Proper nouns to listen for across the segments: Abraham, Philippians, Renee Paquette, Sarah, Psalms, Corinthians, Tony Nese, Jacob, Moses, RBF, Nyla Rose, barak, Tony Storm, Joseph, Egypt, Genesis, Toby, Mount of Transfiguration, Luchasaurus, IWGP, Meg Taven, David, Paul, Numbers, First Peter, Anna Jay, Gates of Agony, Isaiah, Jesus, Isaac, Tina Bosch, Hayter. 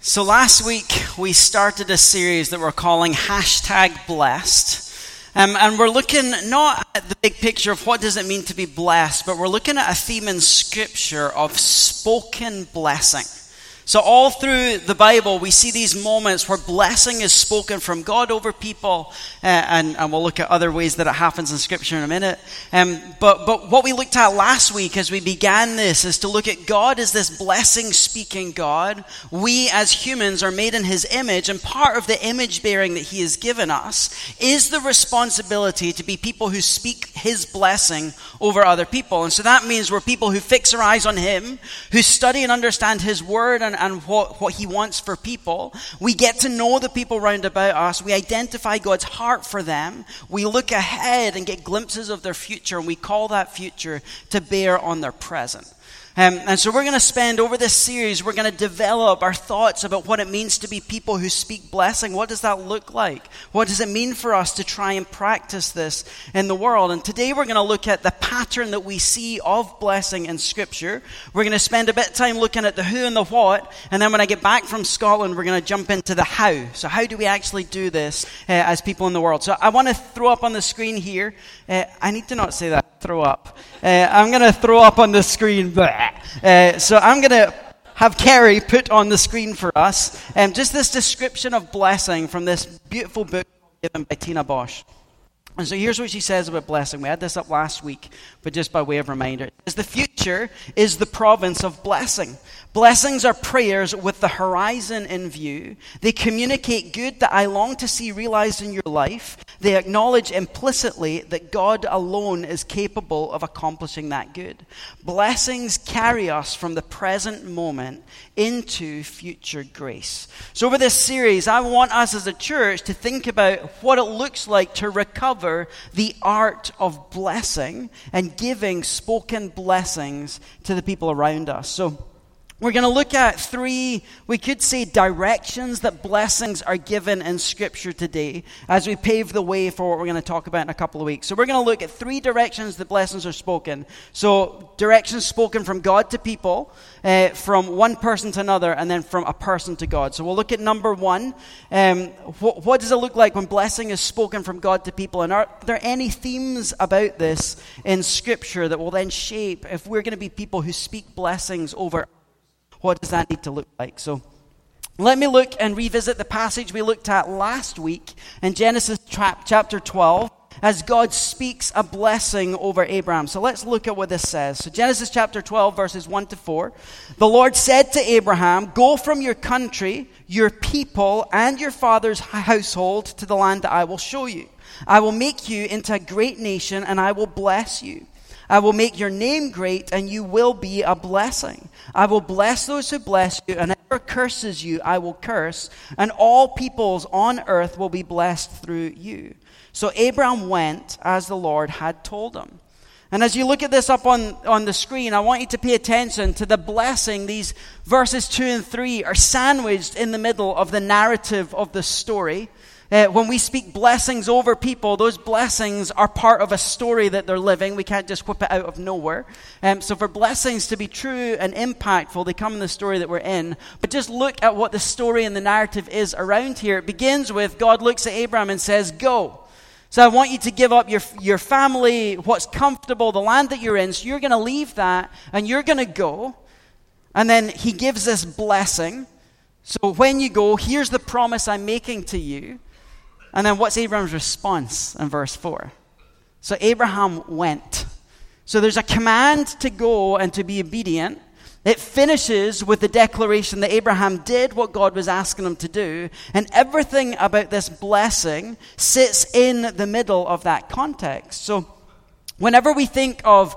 So last week, we started a series that we're calling #Blessed. And we're looking not at the big picture of what does it mean to be blessed, but we're looking at a theme in Scripture of spoken blessing. So all through the Bible, we see these moments where blessing is spoken from God over people. And we'll look at other ways that it happens in Scripture in a minute. But what we looked at last week as we began this is to look at God as this blessing-speaking God. We as humans are made in His image, and part of the image-bearing that He has given us is the responsibility to be people who speak His blessing over other people. And so that means we're people who fix our eyes on Him, who study and understand His Word and what He wants for people. We get to know the people round about us. We identify God's heart for them. We look ahead and get glimpses of their future, and we call that future to bear on their present. And so we're going to spend, over this series, we're going to develop our thoughts about what it means to be people who speak blessing. What does that look like? What does it mean for us to try and practice this in the world? And today we're going to look at the pattern that we see of blessing in Scripture. We're going to spend a bit of time looking at the who and the what. And then when I get back from Scotland, we're going to jump into the how. So how do we actually do this as people in the world? So I want to throw up on the screen here. I need to not say that. Throw up. I'm going to throw up on the screen. So I'm going to have Kerry put on the screen for us just this description of blessing from this beautiful book given by Tina Bosch. And so here's what she says about blessing. We had this up last week, but just by way of reminder. It says, the future is the province of blessing. Blessings are prayers with the horizon in view. They communicate good that I long to see realized in your life. They acknowledge implicitly that God alone is capable of accomplishing that good. Blessings carry us from the present moment into future grace. So over this series, I want us as a church to think about what it looks like to recover the art of blessing and giving spoken blessings to the people around us. So we're going to look at three, we could say, directions that blessings are given in Scripture today as we pave the way for what we're going to talk about in a couple of weeks. So we're going to look at three directions that blessings are spoken. So directions spoken from God to people, from one person to another, and then from a person to God. So we'll look at number one. What does it look like when blessing is spoken from God to people? And are there any themes about this in Scripture that will then shape if we're going to be people who speak blessings over? What does that need to look like? So let me look and revisit the passage we looked at last week in Genesis chapter 12 as God speaks a blessing over Abraham. So let's look at what this says. So Genesis chapter 12, verses 1 to 4. The Lord said to Abraham, go from your country, your people, and your father's household to the land that I will show you. I will make you into a great nation, and I will bless you. I will make your name great, and you will be a blessing. I will bless those who bless you, and whoever curses you, I will curse, and all peoples on earth will be blessed through you. So Abraham went as the Lord had told him. And as you look at this up on the screen, I want you to pay attention to the blessing. These verses 2 and 3 are sandwiched in the middle of the narrative of the story. When we speak blessings over people, those blessings are part of a story that they're living. We can't just whip it out of nowhere. So for blessings to be true and impactful, they come in the story that we're in. But just look at what the story and the narrative is around here. It begins with God looks at Abraham and says, go. So I want you to give up your family, what's comfortable, the land that you're in. So you're going to leave that and you're going to go. And then he gives this blessing. So when you go, here's the promise I'm making to you. And then what's Abraham's response in verse 4? So Abraham went. So there's a command to go and to be obedient. It finishes with the declaration that Abraham did what God was asking him to do. And everything about this blessing sits in the middle of that context. So whenever we think of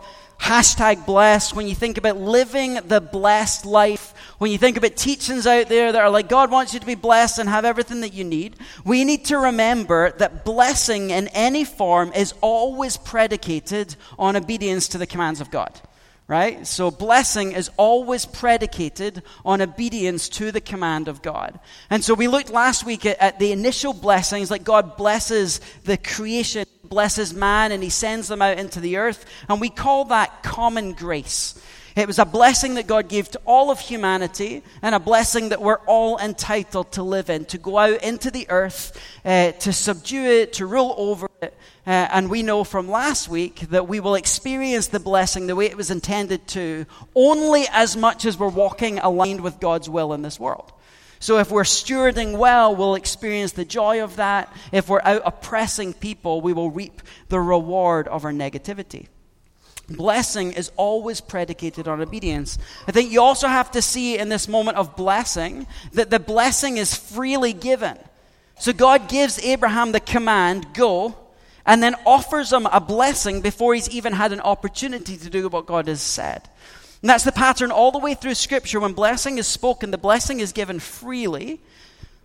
#blessed, when you think about living the blessed life, when you think about teachings out there that are like, God wants you to be blessed and have everything that you need, we need to remember that blessing in any form is always predicated on obedience to the commands of God, right? So blessing is always predicated on obedience to the command of God. And so we looked last week at the initial blessings, like God blesses the creation, blesses man, and he sends them out into the earth, and we call that common grace. It was a blessing that God gave to all of humanity and a blessing that we're all entitled to live in, to go out into the earth, to subdue it, to rule over it. And we know from last week that we will experience the blessing the way it was intended to only as much as we're walking aligned with God's will in this world. So if we're stewarding well, we'll experience the joy of that. If we're out oppressing people, we will reap the reward of our negativity. Blessing is always predicated on obedience. I think you also have to see in this moment of blessing that the blessing is freely given. So God gives Abraham the command, go, and then offers him a blessing before he's even had an opportunity to do what God has said. And that's the pattern all the way through Scripture. When blessing is spoken, the blessing is given freely,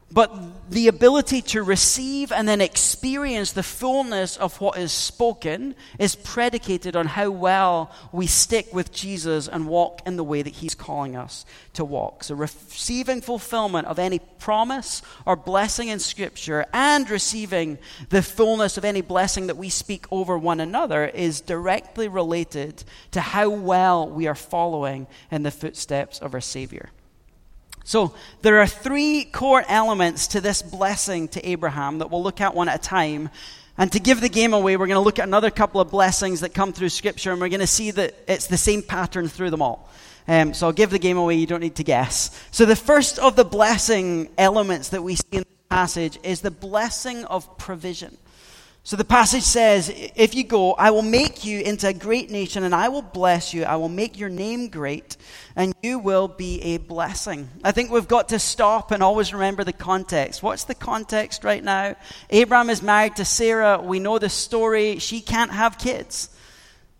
but the ability to receive and then experience the fullness of what is spoken is predicated on how well we stick with Jesus and walk in the way that he's calling us to walk. So receiving fulfillment of any promise or blessing in Scripture and receiving the fullness of any blessing that we speak over one another is directly related to how well we are following in the footsteps of our Savior. So there are three core elements to this blessing to Abraham that we'll look at one at a time. And to give the game away, we're going to look at another couple of blessings that come through Scripture, and we're going to see that it's the same pattern through them all. So I'll give the game away. You don't need to guess. So the first of the blessing elements that we see in the passage is the blessing of provision. So the passage says, if you go, I will make you into a great nation, and I will bless you. I will make your name great, and you will be a blessing. I think we've got to stop and always remember the context. What's the context right now? Abraham is married to Sarah. We know the story. She can't have kids.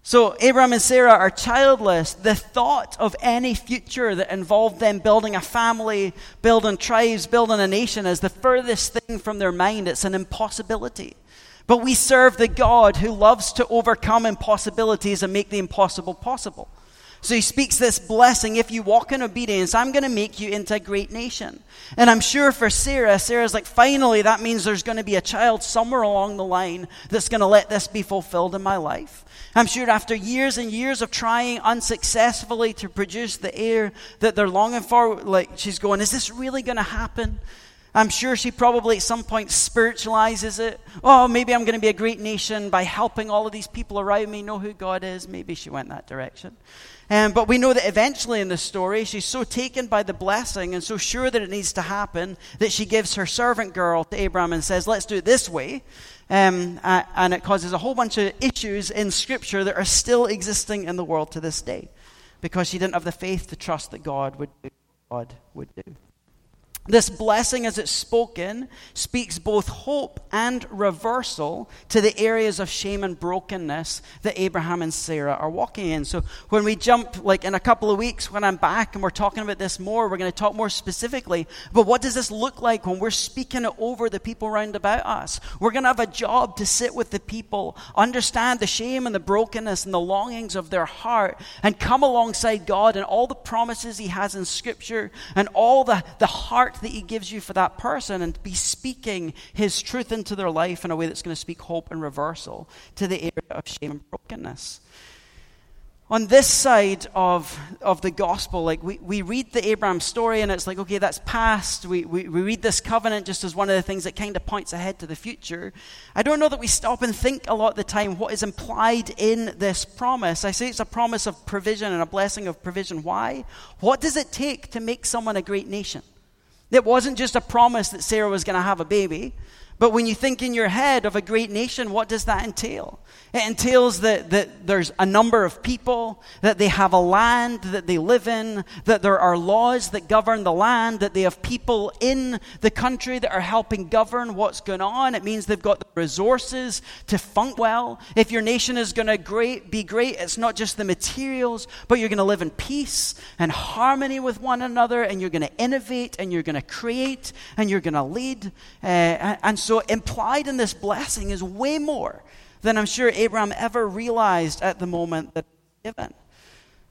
So Abraham and Sarah are childless. The thought of any future that involved them building a family, building tribes, building a nation is the furthest thing from their mind. It's an impossibility. But we serve the God who loves to overcome impossibilities and make the impossible possible. So he speaks this blessing, if you walk in obedience, I'm going to make you into a great nation. And I'm sure for Sarah, Sarah's like, finally, that means there's going to be a child somewhere along the line that's going to let this be fulfilled in my life. I'm sure after years and years of trying unsuccessfully to produce the heir that they're longing for, like she's going, is this really going to happen? I'm sure she probably at some point spiritualizes it. Oh, maybe I'm going to be a great nation by helping all of these people around me know who God is. Maybe she went that direction. But we know that eventually in the story, she's so taken by the blessing and so sure that it needs to happen that she gives her servant girl to Abraham and says, let's do it this way. And it causes a whole bunch of issues in Scripture that are still existing in the world to this day because she didn't have the faith to trust that God would do what God would do. This blessing, as it's spoken, speaks both hope and reversal to the areas of shame and brokenness that Abraham and Sarah are walking in. So when we jump, like in a couple of weeks when I'm back and we're talking about this more, we're going to talk more specifically. But what does this look like when we're speaking it over the people round about us? We're going to have a job to sit with the people, understand the shame and the brokenness and the longings of their heart, and come alongside God and all the promises he has in Scripture and all the heart that he gives you for that person and be speaking his truth into their life in a way that's going to speak hope and reversal to the area of shame and brokenness. On this side of the gospel, like we read the Abraham story and it's like, okay, that's past. We read this covenant just as one of the things that kind of points ahead to the future. I don't know that we stop and think a lot of the time what is implied in this promise. I say it's a promise of provision and a blessing of provision. Why? What does it take to make someone a great nation? It wasn't just a promise that Sarah was going to have a baby, but when you think in your head of a great nation, what does that entail? It entails that there's a number of people, that they have a land that they live in, that there are laws that govern the land, that they have people in the country that are helping govern what's going on. It means they've got the resources to function well. If your nation is going to be great, it's not just the materials, but you're going to live in peace and harmony with one another, and you're going to innovate, and you're going to create, and you're going to lead. And so implied in this blessing is way more than I'm sure Abraham ever realized at the moment that it was given.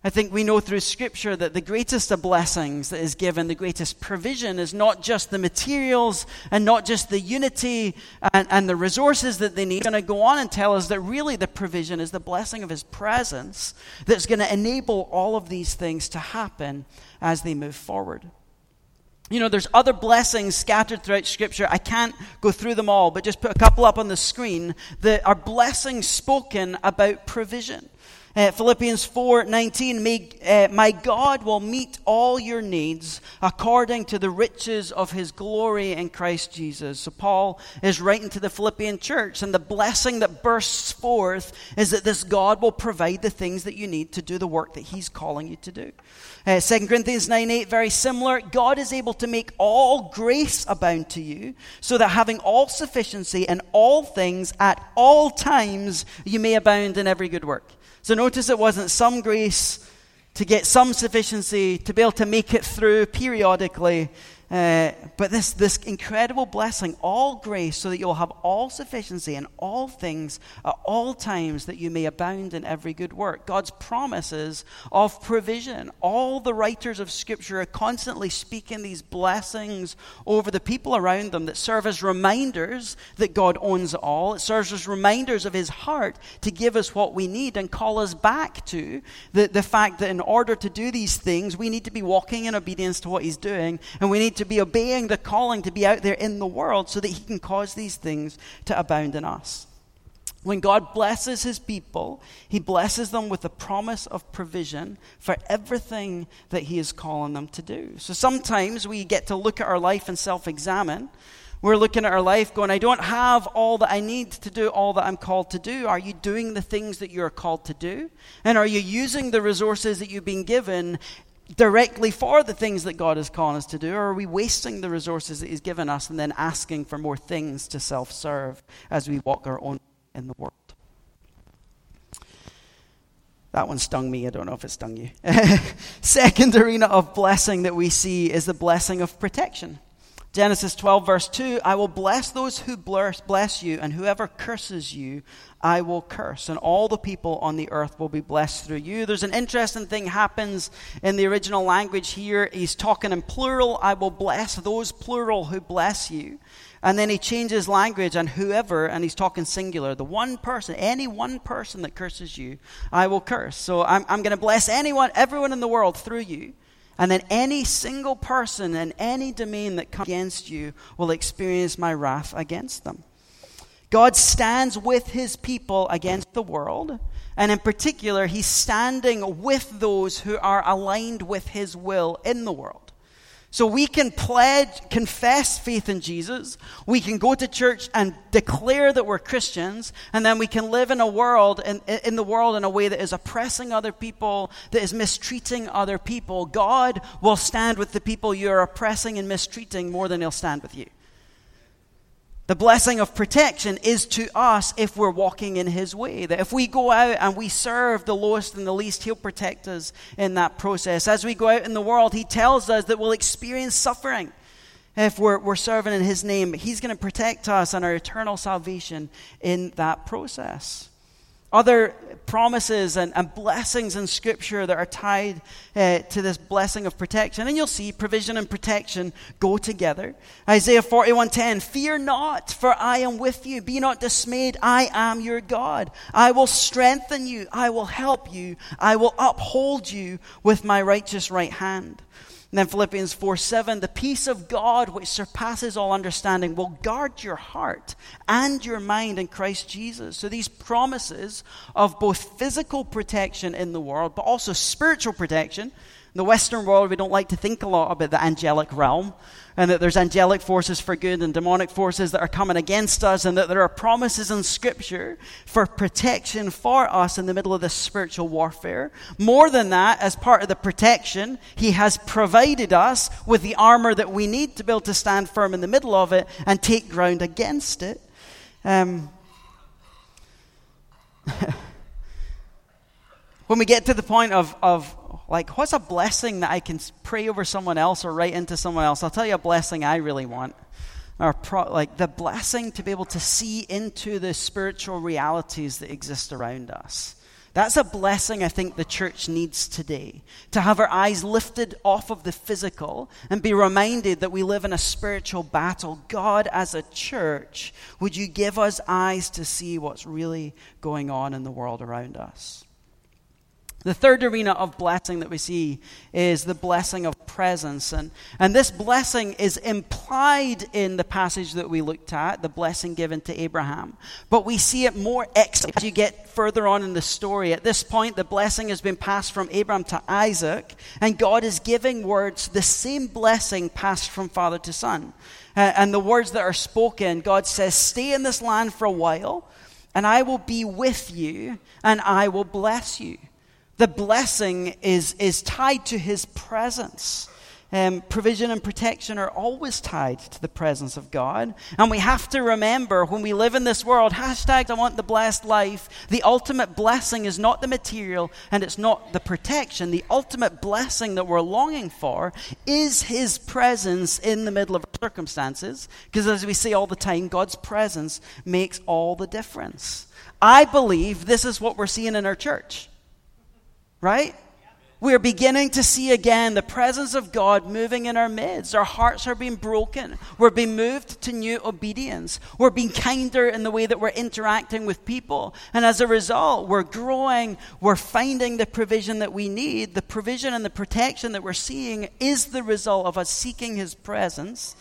I think we know through Scripture that the greatest of blessings that is given, the greatest provision, is not just the materials and not just the unity and the resources that they need. He's going to go on and tell us that really the provision is the blessing of his presence that's going to enable all of these things to happen as they move forward. You know, there's other blessings scattered throughout Scripture. I can't go through them all, but just put a couple up on the screen that are blessings spoken about provision. Philippians 4:19, my God will meet all your needs according to the riches of his glory in Christ Jesus. So Paul is writing to the Philippian church, and the blessing that bursts forth is that this God will provide the things that you need to do the work that he's calling you to do. 2 Corinthians 9:8, very similar. God is able to make all grace abound to you, so that having all sufficiency in all things at all times, you may abound in every good work. So notice it wasn't some grace to get some sufficiency to be able to make it through periodically, but this incredible blessing, all grace, so that you'll have all sufficiency in all things at all times, that you may abound in every good work. God's promises of provision. All the writers of Scripture are constantly speaking these blessings over the people around them that serve as reminders that God owns it all. It serves as reminders of his heart to give us what we need and call us back to the fact that in order to do these things, we need to be walking in obedience to what he's doing, and we need to be obeying the calling to be out there in the world so that he can cause these things to abound in us. When God blesses his people, he blesses them with the promise of provision for everything that he is calling them to do. So sometimes we get to look at our life and self-examine. We're looking at our life going, I don't have all that I need to do all that I'm called to do. Are you doing the things that you're called to do? And are you using the resources that you've been given directly for the things that God is calling us to do, or are we wasting the resources that he's given us and then asking for more things to self-serve as we walk our own in the world? That one stung me. I don't know if it stung you. Second arena of blessing that we see is the blessing of protection. Genesis 12, verse 2, I will bless those who bless you, and whoever curses you, I will curse, and all the people on the earth will be blessed through you. There's an interesting thing happens in the original language here. He's talking in plural, I will bless those, plural, who bless you. And then he changes language, and whoever, and he's talking singular, the one person, any one person that curses you, I will curse. So I'm going to bless anyone, everyone in the world through you. And then any single person in any domain that comes against you will experience my wrath against them. God stands with his people against the world. And in particular, he's standing with those who are aligned with his will in the world. So we can confess faith in Jesus. We can go to church and declare that we're Christians, and then we can live in a world, in the world, in a way that is oppressing other people, that is mistreating other people. God will stand with the people you're oppressing and mistreating more than he'll stand with you. The blessing of protection is to us if we're walking in his way. That if we go out and we serve the lowest and the least, he'll protect us in that process. As we go out in the world, he tells us that we'll experience suffering if we're serving in his name. But he's going to protect us and our eternal salvation in that process. Other promises and blessings in Scripture that are tied to this blessing of protection. And you'll see provision and protection go together. Isaiah 41:10, fear not, for I am with you. Be not dismayed, I am your God. I will strengthen you. I will help you. I will uphold you with my righteous right hand. And then Philippians 4:7, the peace of God which surpasses all understanding will guard your heart and your mind in Christ Jesus. So these promises of both physical protection in the world, but also spiritual protection. In the Western world, we don't like to think a lot about the angelic realm, and that there's angelic forces for good and demonic forces that are coming against us, and that there are promises in Scripture for protection for us in the middle of this spiritual warfare. More than that, as part of the protection, he has provided us with the armor that we need to be able to stand firm in the middle of it and take ground against it. When we get to the point of like, what's a blessing that I can pray over someone else or write into someone else? I'll tell you a blessing I really want. Or the blessing to be able to see into the spiritual realities that exist around us. That's a blessing I think the church needs today, to have our eyes lifted off of the physical and be reminded that we live in a spiritual battle. God, as a church, would you give us eyes to see what's really going on in the world around us? The third arena of blessing that we see is the blessing of presence. And this blessing is implied in the passage that we looked at, the blessing given to Abraham. But we see it more explicitly as you get further on in the story. At this point, the blessing has been passed from Abraham to Isaac, and God is giving words, the same blessing passed from father to son. And the words that are spoken, God says, stay in this land for a while, and I will be with you, and I will bless you. The blessing is tied to his presence. Provision and protection are always tied to the presence of God. And we have to remember when we live in this world, hashtag I want the blessed life, the ultimate blessing is not the material and it's not the protection. The ultimate blessing that we're longing for is his presence in the middle of our circumstances. Because as we say all the time, God's presence makes all the difference. I believe this is what we're seeing in our church. Right? We're beginning to see again the presence of God moving in our midst. Our hearts are being broken. We're being moved to new obedience. We're being kinder in the way that we're interacting with people. And as a result, we're growing. We're finding the provision that we need. The provision and the protection that we're seeing is the result of us seeking his presence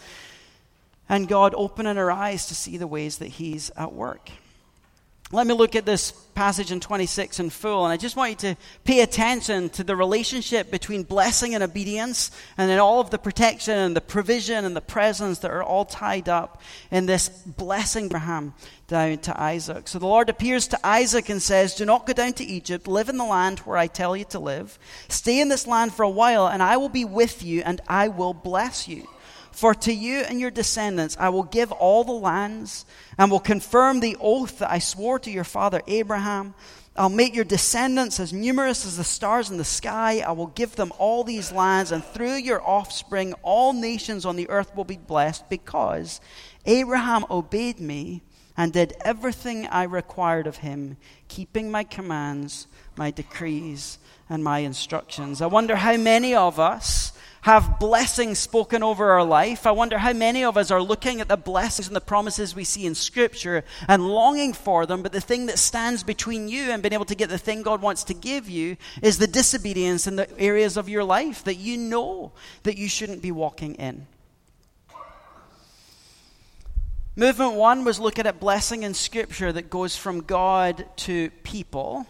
and God opening our eyes to see the ways that he's at work. Let me look at this passage in 26 in full, and I just want you to pay attention to the relationship between blessing and obedience, and then all of the protection and the provision and the presence that are all tied up in this blessing Abraham down to Isaac. So the Lord appears to Isaac and says, do not go down to Egypt, live in the land where I tell you to live. Stay in this land for a while, and I will be with you, and I will bless you. For to you and your descendants I will give all the lands and will confirm the oath that I swore to your father Abraham. I'll make your descendants as numerous as the stars in the sky. I will give them all these lands, and through your offspring all nations on the earth will be blessed, because Abraham obeyed me and did everything I required of him, keeping my commands, my decrees, and my instructions. I wonder how many of us have blessings spoken over our life. I wonder how many of us are looking at the blessings and the promises we see in Scripture and longing for them, but the thing that stands between you and being able to get the thing God wants to give you is the disobedience in the areas of your life that you know that you shouldn't be walking in. Movement one was looking at blessing in Scripture that goes from God to people.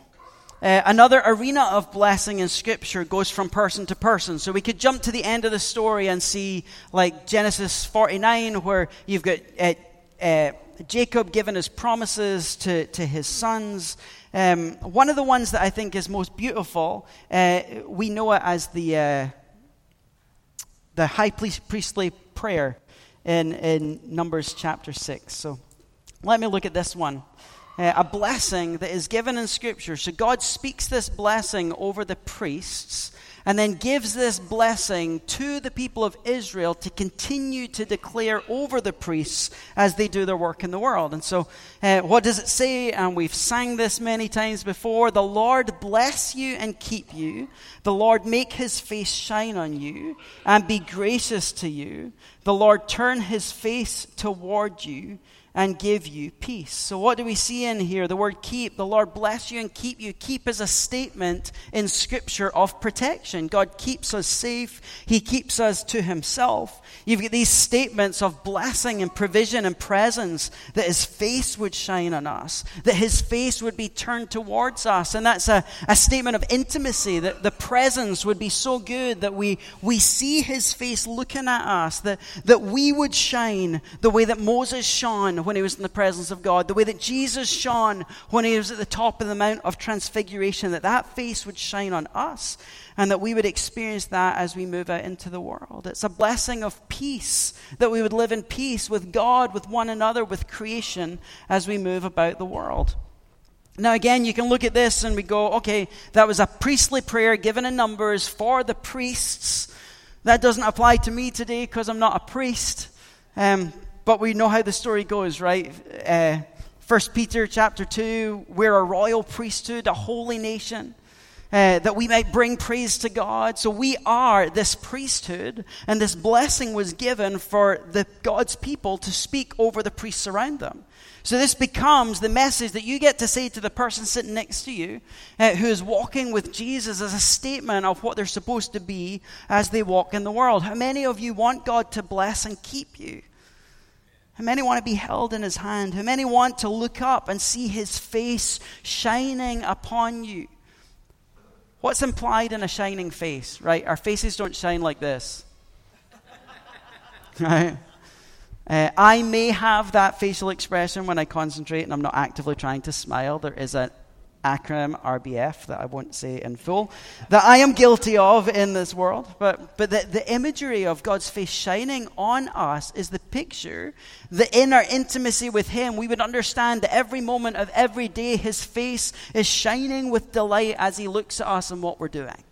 Another arena of blessing in Scripture goes from person to person. So we could jump to the end of the story and see, like, Genesis 49, where you've got Jacob giving his promises to his sons. One of the ones that I think is most beautiful, we know it as the high priestly prayer in Numbers chapter 6. So let me look at this one. A blessing that is given in Scripture. So God speaks this blessing over the priests and then gives this blessing to the people of Israel to continue to declare over the priests as they do their work in the world. And so what does it say? And we've sang this many times before. The Lord bless you and keep you. The Lord make his face shine on you and be gracious to you. The Lord turn his face toward you and give you peace. So what do we see in here? The word keep, the Lord bless you and keep you. Keep is a statement in Scripture of protection. God keeps us safe. He keeps us to himself. You've got these statements of blessing and provision and presence, that his face would shine on us, that his face would be turned towards us. And that's a statement of intimacy, that the presence would be so good that we see his face looking at us, that we would shine the way that Moses shone when he was in the presence of God, the way that Jesus shone when he was at the top of the Mount of Transfiguration, that face would shine on us, and that we would experience that as we move out into the world. It's a blessing of peace, that we would live in peace with God, with one another, with creation as we move about the world. Now again, you can look at this and we go, okay, that was a priestly prayer given in Numbers for the priests. That doesn't apply to me today because I'm not a priest. But we know how the story goes, right? First Peter chapter 2, we're a royal priesthood, a holy nation, that we might bring praise to God. So we are this priesthood, and this blessing was given for the God's people to speak over the priests around them. So this becomes the message that you get to say to the person sitting next to you, who is walking with Jesus, as a statement of what they're supposed to be as they walk in the world. How many of you want God to bless and keep you? How many want to be held in his hand? How many want to look up and see his face shining upon you? What's implied in a shining face, right? Our faces don't shine like this. Right? I may have that facial expression when I concentrate and I'm not actively trying to smile. There is an acronym, RBF, that I won't say in full, that I am guilty of in this world. But the imagery of God's face shining on us is the picture that in our intimacy with him, we would understand that every moment of every day, his face is shining with delight as he looks at us and what we're doing.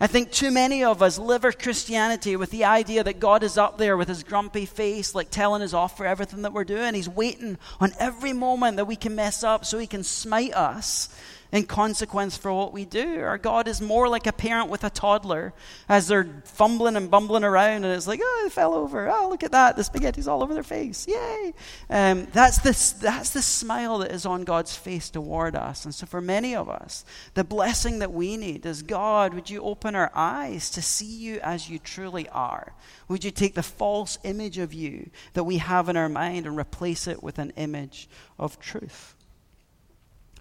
I think too many of us live our Christianity with the idea that God is up there with his grumpy face, like telling us off for everything that we're doing. He's waiting on every moment that we can mess up so he can smite us in consequence for what we do. Our God is more like a parent with a toddler as they're fumbling and bumbling around, and it's like, oh, they fell over. Oh, look at that. The spaghetti's all over their face. Yay. That's the smile that is on God's face toward us. And so for many of us, the blessing that we need is, God, would you open our eyes to see you as you truly are? Would you take the false image of you that we have in our mind and replace it with an image of truth?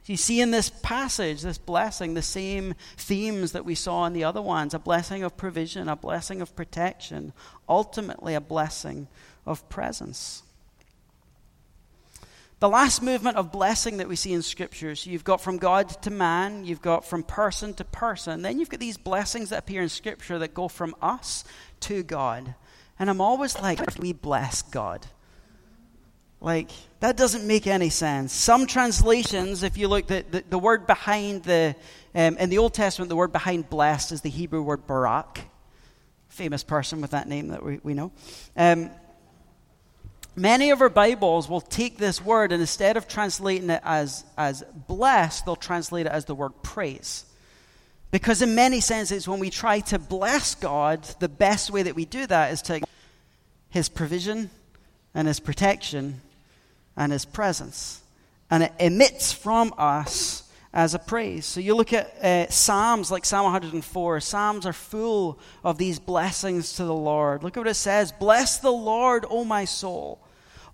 You see in this passage, this blessing, the same themes that we saw in the other ones, a blessing of provision, a blessing of protection, ultimately a blessing of presence. The last movement of blessing that we see in Scripture, so you've got from God to man, you've got from person to person, then you've got these blessings that appear in Scripture that go from us to God. And I'm always like, we bless God. Like, that doesn't make any sense. Some translations, if you look, the word behind in the Old Testament, the word behind blessed is the Hebrew word barak. Famous person with that name that we know. Many of our Bibles will take this word, and instead of translating it as blessed, they'll translate it as the word praise. Because in many senses, when we try to bless God, the best way that we do that is to his provision and his protection and his presence. And it emits from us as a praise. So you look at Psalms, like Psalm 104. Psalms are full of these blessings to the Lord. Look at what it says. Bless the Lord, O my soul.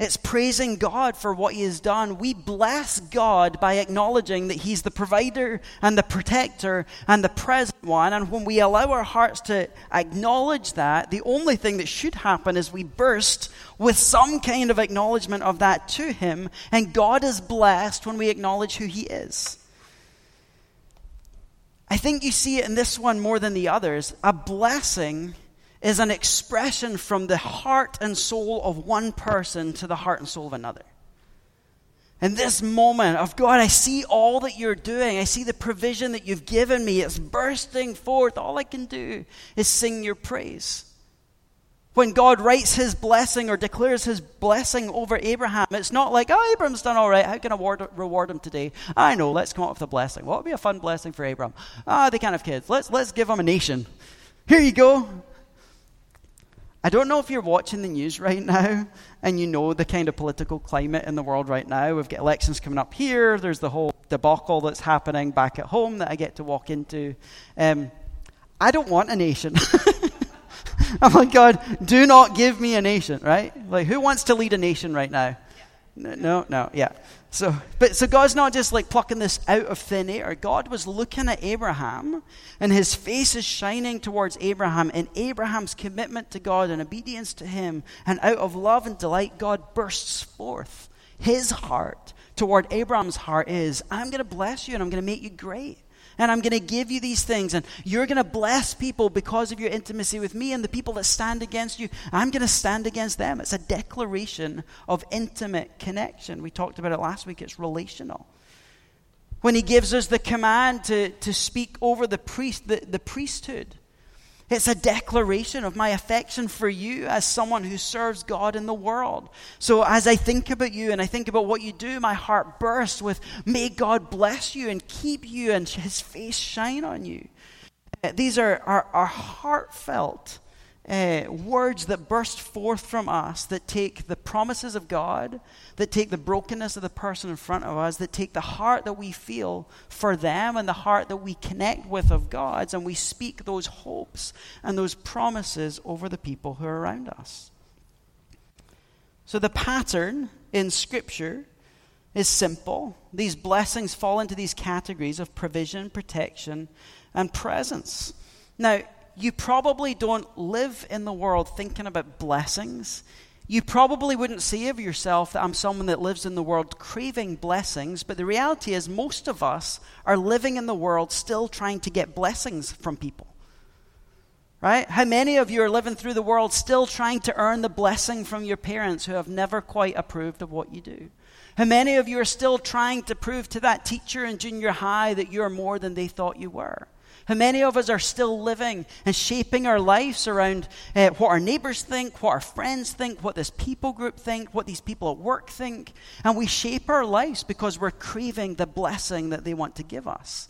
It's praising God for what he has done. We bless God by acknowledging that he's the provider and the protector and the present one. And when we allow our hearts to acknowledge that, the only thing that should happen is we burst with some kind of acknowledgement of that to him. And God is blessed when we acknowledge who he is. I think you see it in this one more than the others. A blessing is an expression from the heart and soul of one person to the heart and soul of another. And this moment of, God, I see all that you're doing. I see the provision that you've given me. It's bursting forth. All I can do is sing your praise. When God writes his blessing or declares his blessing over Abraham, it's not like, oh, Abraham's done all right. How can I reward him today? I know, let's come up with a blessing. What would be a fun blessing for Abraham? They can't have kids. Let's give him a nation. Here you go. I don't know if you're watching the news right now and you know the kind of political climate in the world right now. We've got elections coming up here. There's the whole debacle that's happening back at home that I get to walk into. I don't want a nation. I'm like, God, do not give me a nation, right? Like, who wants to lead a nation right now? No, yeah. So God's not just like plucking this out of thin air. God was looking at Abraham, and his face is shining towards Abraham, and Abraham's commitment to God and obedience to him, and out of love and delight, God bursts forth. His heart toward Abraham's heart is, I'm going to bless you, and I'm going to make you great. And I'm going to give you these things, and you're going to bless people because of your intimacy with me, and the people that stand against you, I'm going to stand against them. It's a declaration of intimate connection. We talked about it last week. It's relational. When he gives us the command to speak over the priesthood, it's a declaration of my affection for you as someone who serves God in the world. So as I think about you and I think about what you do, my heart bursts with, may God bless you and keep you and his face shine on you. These are heartfelt words that burst forth from us, that take the promises of God, that take the brokenness of the person in front of us, that take the heart that we feel for them and the heart that we connect with of God's, and we speak those hopes and those promises over the people who are around us. So the pattern in Scripture is simple. These blessings fall into these categories of provision, protection, and presence. Now, you probably don't live in the world thinking about blessings. You probably wouldn't say of yourself that I'm someone that lives in the world craving blessings, but the reality is most of us are living in the world still trying to get blessings from people. Right? How many of you are living through the world still trying to earn the blessing from your parents who have never quite approved of what you do? How many of you are still trying to prove to that teacher in junior high that you're more than they thought you were? How many of us are still living and shaping our lives around what our neighbors think, what our friends think, what this people group think, what these people at work think? And we shape our lives because we're craving the blessing that they want to give us.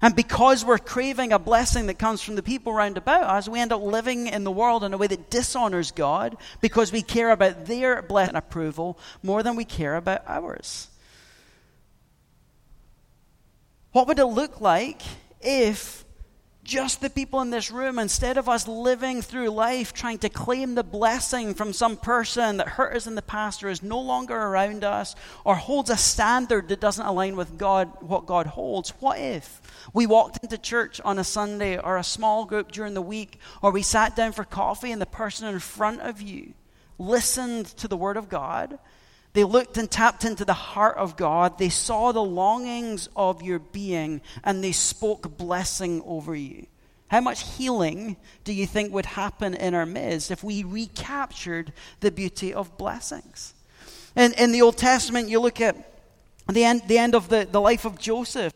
And because we're craving a blessing that comes from the people round about us, we end up living in the world in a way that dishonors God because we care about their blessing and approval more than we care about ours. What would it look like if just the people in this room, instead of us living through life trying to claim the blessing from some person that hurt us in the past or is no longer around us or holds a standard that doesn't align with God, what God holds, what if we walked into church on a Sunday or a small group during the week, or we sat down for coffee and the person in front of you listened to the Word of God? They looked and tapped into the heart of God. They saw the longings of your being, and they spoke blessing over you. How much healing do you think would happen in our midst if we recaptured the beauty of blessings? And in the Old Testament, you look at the end of the life of Joseph,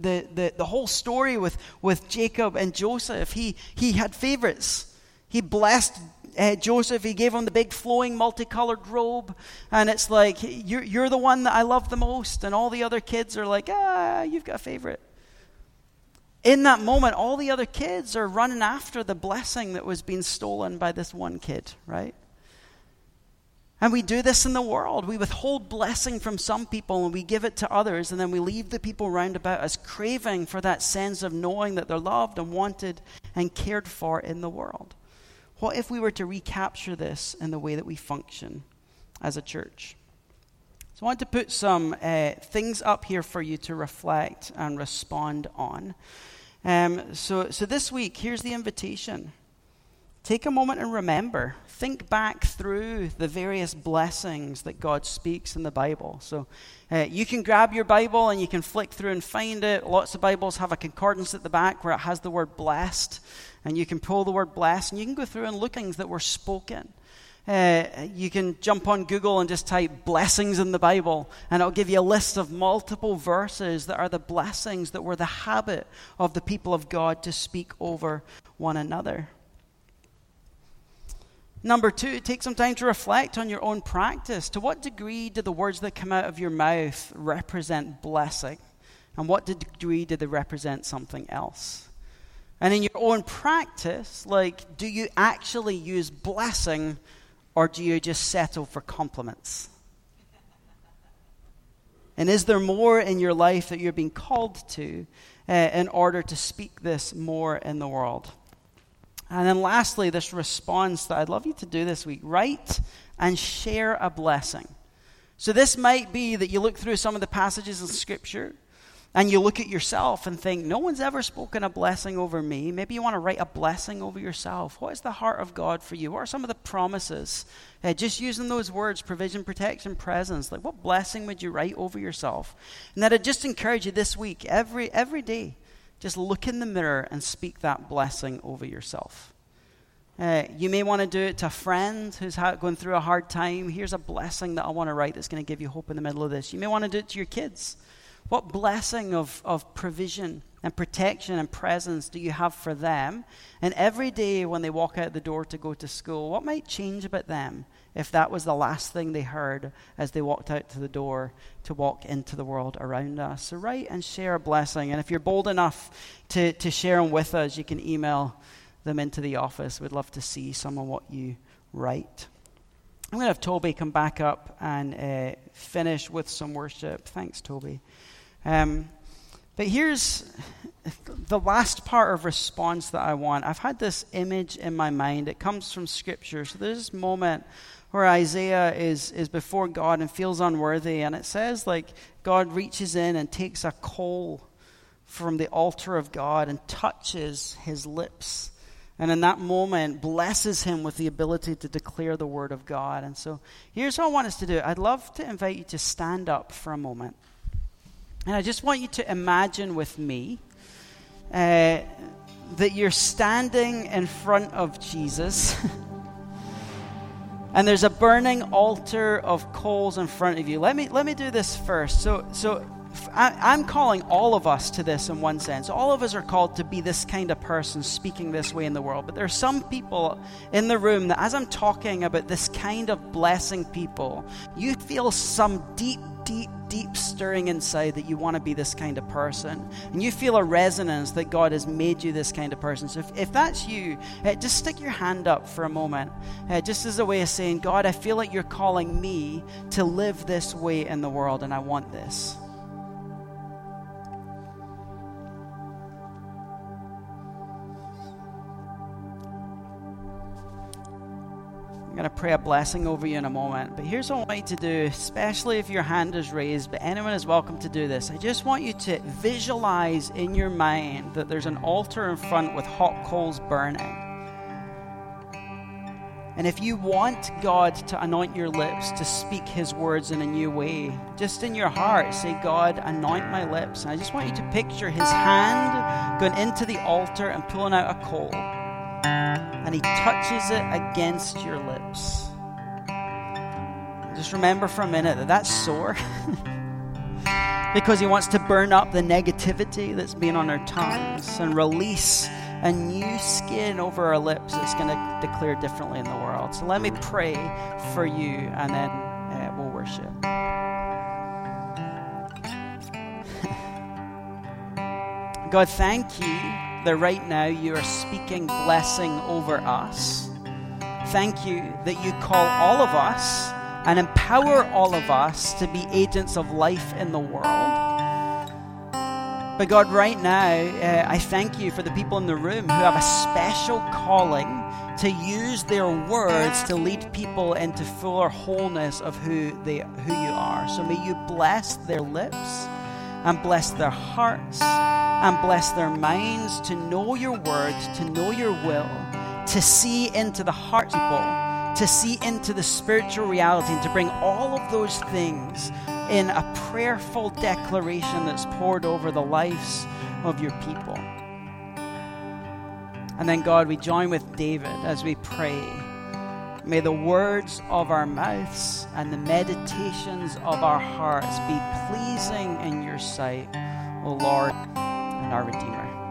the whole story with Jacob and Joseph. He had favorites. He blessed Joseph, he gave him the big flowing multicolored robe, and it's like, you're the one that I love the most, and all the other kids are like, you've got a favorite. In that moment, all the other kids are running after the blessing that was being stolen by this one kid, right? And we do this in the world. We withhold blessing from some people and we give it to others, and then we leave the people round about us craving for that sense of knowing that they're loved and wanted and cared for in the world. What if we were to recapture this in the way that we function as a church? So I want to put some things up here for you to reflect and respond on. So this week, here's the invitation. Take a moment and remember. Think back through the various blessings that God speaks in the Bible. So you can grab your Bible and you can flick through and find it. Lots of Bibles have a concordance at the back where it has the word blessed. And you can pull the word blessed, and you can go through and look things that were spoken. You can jump on Google and just type blessings in the Bible, and it'll give you a list of multiple verses that are the blessings that were the habit of the people of God to speak over one another. Number two, take some time to reflect on your own practice. To what degree do the words that come out of your mouth represent blessing? And what degree do they represent something else? And in your own practice, like, do you actually use blessing, or do you just settle for compliments? And is there more in your life that you're being called to in order to speak this more in the world? And then lastly, this response that I'd love you to do this week, write and share a blessing. So this might be that you look through some of the passages in Scripture, and you look at yourself and think, no one's ever spoken a blessing over me. Maybe you want to write a blessing over yourself. What is the heart of God for you? What are some of the promises? Just using those words, provision, protection, presence. Like, what blessing would you write over yourself? And that I'd just encourage you this week, every day, Just look in the mirror and speak that blessing over yourself. You may want to do it to a friend who's going through a hard time. Here's a blessing that I want to write that's going to give you hope in the middle of this. You may want to do it to your kids. What blessing of provision and protection and presence do you have for them? And every day when they walk out the door to go to school, what might change about them if that was the last thing they heard as they walked out to the door to walk into the world around us? So write and share a blessing. And if you're bold enough to share them with us, you can email them into the office. We'd love to see some of what you write. I'm going to have Toby come back up and finish with some worship. Thanks, Toby. But here's the last part of response that I want. I've had this image in my mind. It comes from Scripture. So there's this moment where Isaiah is before God and feels unworthy. And it says, like, God reaches in and takes a coal from the altar of God and touches his lips. And in that moment, blesses him with the ability to declare the word of God. And so here's what I want us to do. I'd love to invite you to stand up for a moment. And I just want you to imagine with me that you're standing in front of Jesus. And there's a burning altar of coals in front of you. Let me do this first. So I'm calling all of us to this in one sense. All of us are called to be this kind of person speaking this way in the world. But there are some people in the room that as I'm talking about this kind of blessing people, you feel some deep stirring inside that you want to be this kind of person. And you feel a resonance that God has made you this kind of person. So if that's you, just stick your hand up for a moment. Just as a way of saying, God, I feel like you're calling me to live this way in the world and I want this. I'm going to pray a blessing over you in a moment. But here's what I want you to do, especially if your hand is raised, but anyone is welcome to do this. I just want you to visualize in your mind that there's an altar in front with hot coals burning. And if you want God to anoint your lips to speak his words in a new way, just in your heart, say, God, anoint my lips. And I just want you to picture his hand going into the altar and pulling out a coal. And he touches it against your lips. Just remember for a minute that that's sore. Because he wants to burn up the negativity that's been on our tongues and release a new skin over our lips that's going to declare differently in the world. So let me pray for you and then we'll worship. God, thank you that right now you are speaking blessing over us. Thank you that you call all of us and empower all of us to be agents of life in the world. But God, right now, I thank you for the people in the room who have a special calling to use their words to lead people into fuller wholeness of who you are. So may you bless their lips and bless their hearts and bless their minds to know your word, to know your will, to see into the heart people, to see into the spiritual reality, and to bring all of those things in a prayerful declaration that's poured over the lives of your people. And then, God, we join with David as we pray. May the words of our mouths and the meditations of our hearts be pleasing in your sight, O Lord, and our Redeemer.